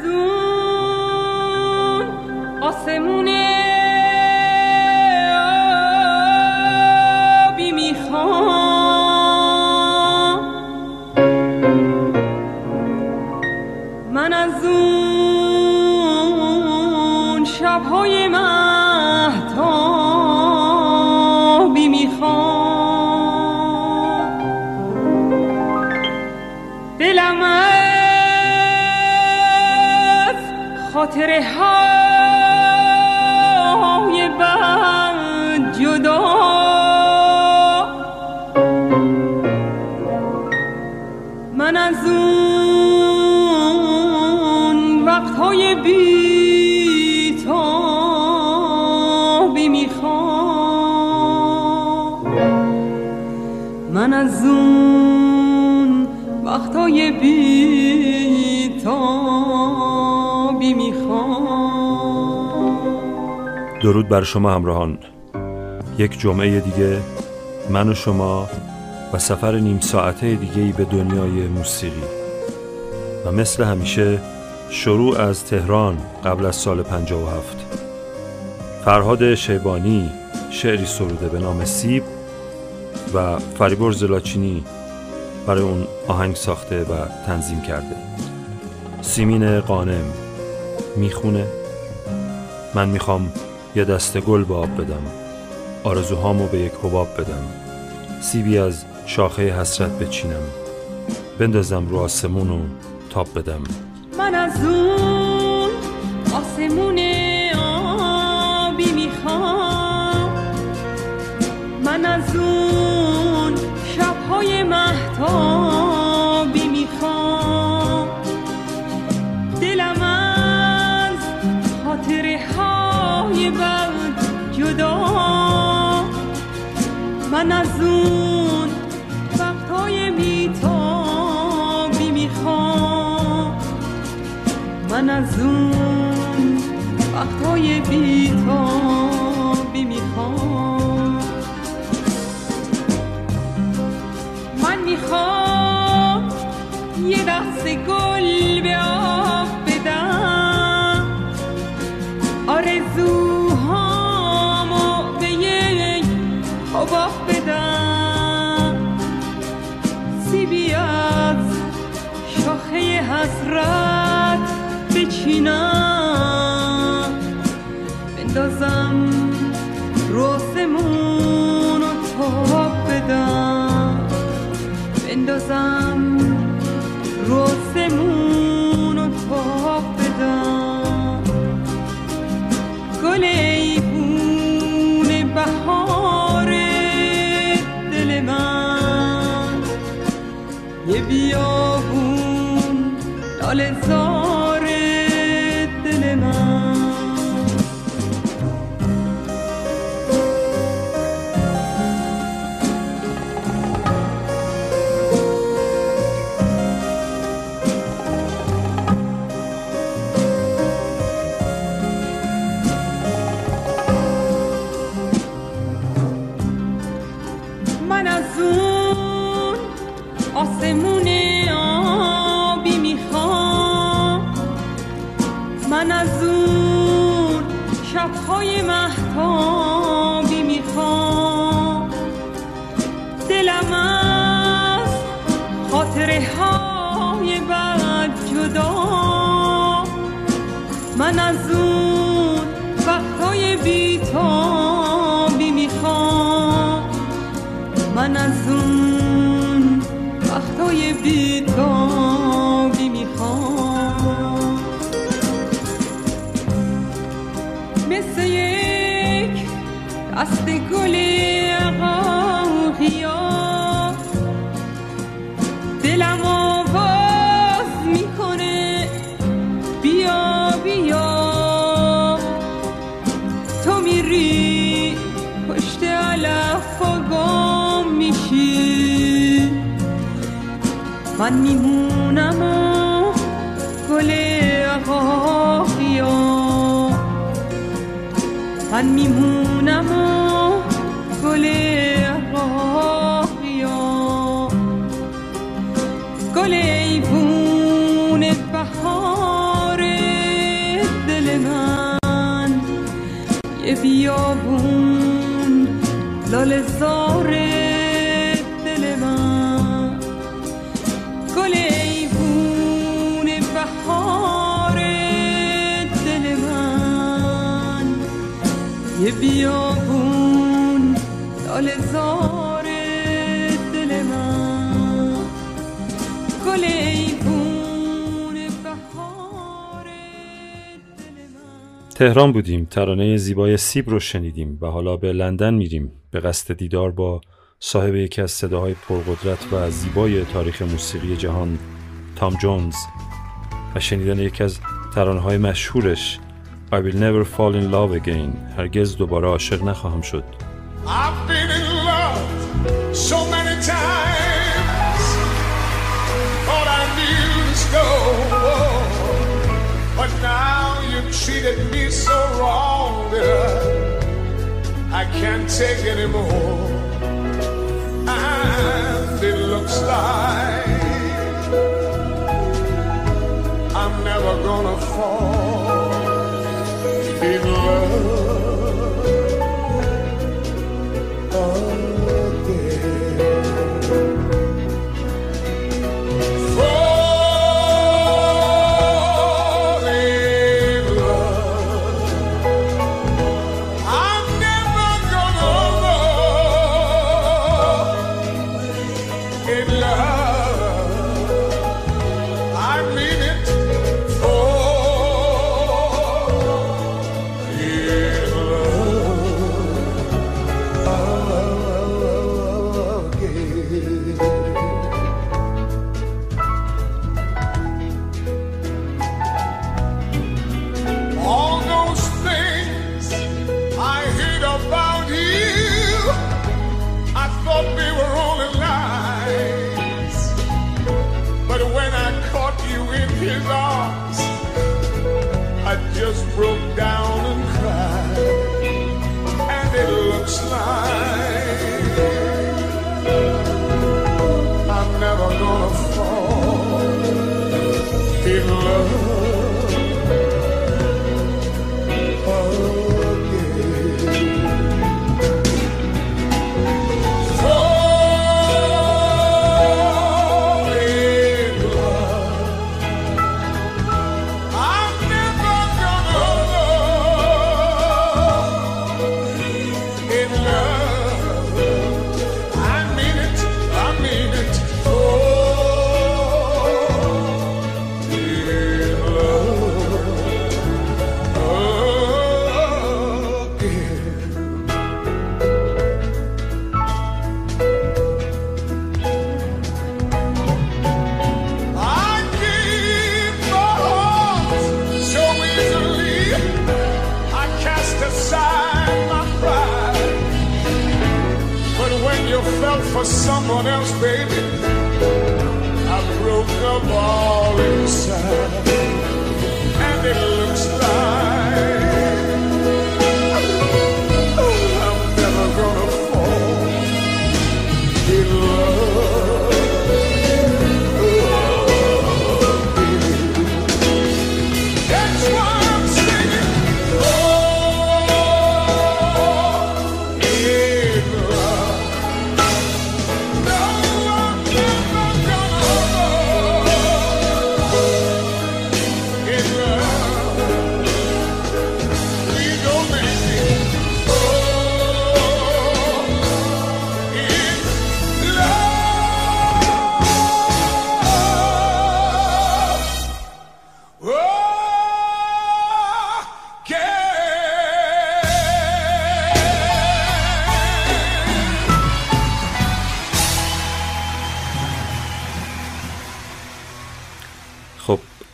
از اون آسمونه آبی میخوام، من از اون شبهای مهتابی میخوام، دلم خاطره های بد جدا، من از اون وقت های بی تابی میخوام، من از اون وقت های بی تابی درود بر شما همراهان. یک جمعه دیگه من و شما و سفر نیم ساعته دیگه‌ای به دنیای موسیقی و مثل همیشه شروع از تهران قبل از سال 57. فرهاد شیبانی شعری سروده به نام سیب و فریبرز لاچینی برای اون آهنگ ساخته و تنظیم کرده. سیمین غانم میخونه. من میخوام یه دسته گل به آب بدم، آرزوهامو به یک حباب بدم، سیبی از شاخه حسرت بچینم، بندازم رو آسمونو تاب بدم. من از اون آسمون آبی میخوام، من از اون شبهای مهتابی میخوام، دلم های بعد جدا، من از اون وقتای بیتابی میخوام، من از اون وقتای بیتابی میخوام، من میخوام یه دسته گل به آب بدم، آرزوهامو به یک حباب بدم، سیبی از شاخه حسرت بچینم، بندازم رو آسمونو تاب بدم، بندازم رو آسمونو تاب بدم، ای بون بهار دل من، یه بیابون لاله زار دل من. من از اون شبهای مهتابی میخوام، دلم از خاطره های بد جدا، من از اون وقتهای بیتابی میخوام، من از اون وقتهای بیتابی میخوام، مثل یک دست گل غوغیا، دلم آواز میکنه بیا بیا، تو میری پشت علف و گم میشی، من میمونم و گل غوغیا، من میمونم و گل غوغیا، گل ایوون بهار بیابون لاله زار دل من، گل ایوون بهار دل من، یه بیابون لاله زار دل من، گل تهران بودیم، ترانه زیبای سیب رو شنیدیم و حالا به لندن میریم به قصد دیدار با صاحب یکی از صداهای پرقدرت و زیبای تاریخ موسیقی جهان، تام جونز، و شنیدن یکی از ترانه‌های مشهورش I will never fall in love again، هرگز دوباره عاشق نخواهم شد. I've been in love so many times all I knew is go. But now you treated me so wrong, dear, I can't take anymore. And it looks like I'm never gonna fall in love again.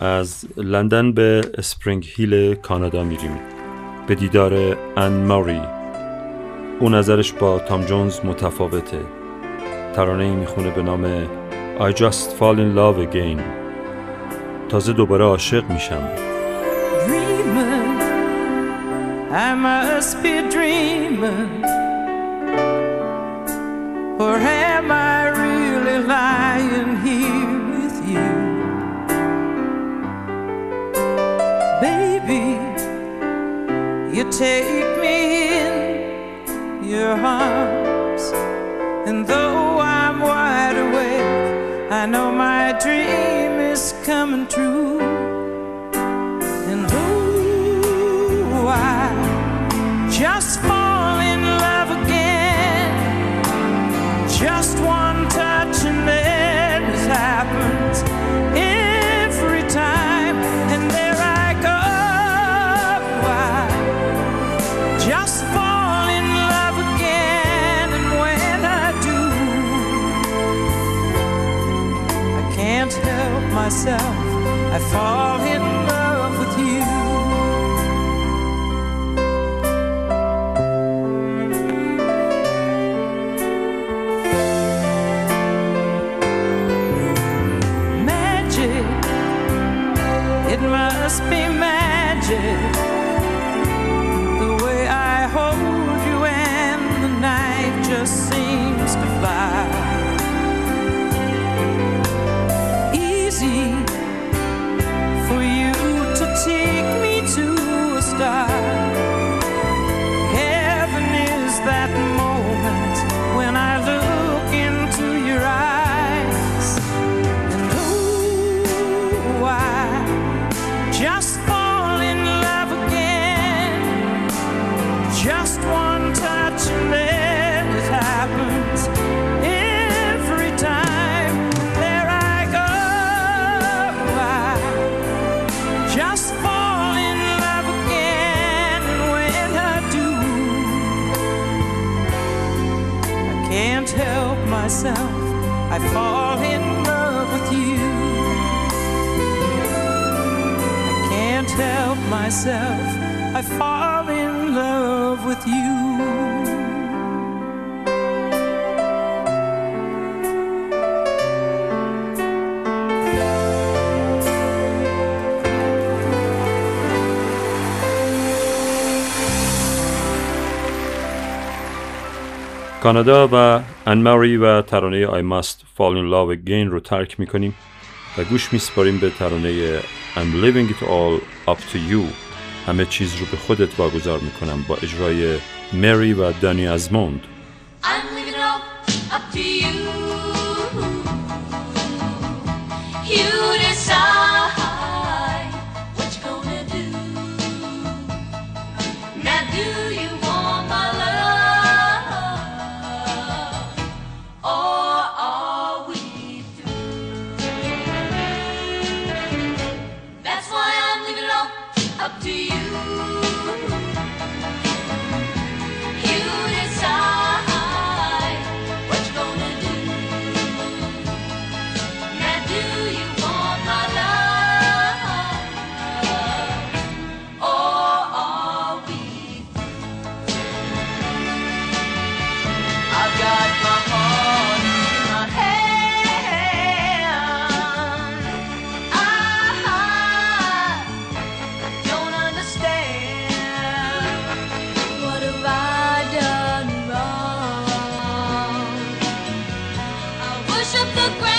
از لندن به اسپرینگ هیل کانادا میریم به دیدار آن ماری. اون نظرش با تام جونز متفاوته. ترانه ای میخونه به نام I just fall in love again، تازه دوباره عاشق میشم. Dreaming, I must be dreaming, or am I really lying here with you? Baby, you take me I know my dream is coming true. And ooh, I just fall in love again. Just one touch and it happens every time. And there I go, I just fall. Myself, I fall in love with you. Magic, it must be magic, the way I hold you and the night just seems to fly. For you to take me to a star. Heaven is that moment when I look into your eyes. And oh, I just fall in love again. Just one touch and then it happens. Myself, I fall in love with you. I can't help myself, I fall in love with you. کانادا و آن ماری و ترانه I must fall in love again رو ترک میکنیم و گوش میسپاریم به ترانه I'm leaving it all up to you، همه چیز رو به خودت واگذار میکنم، با اجرای مری و دانی آزموند. I'm leaving it all up to you. You decide what you're gonna do. Now do you want my love? The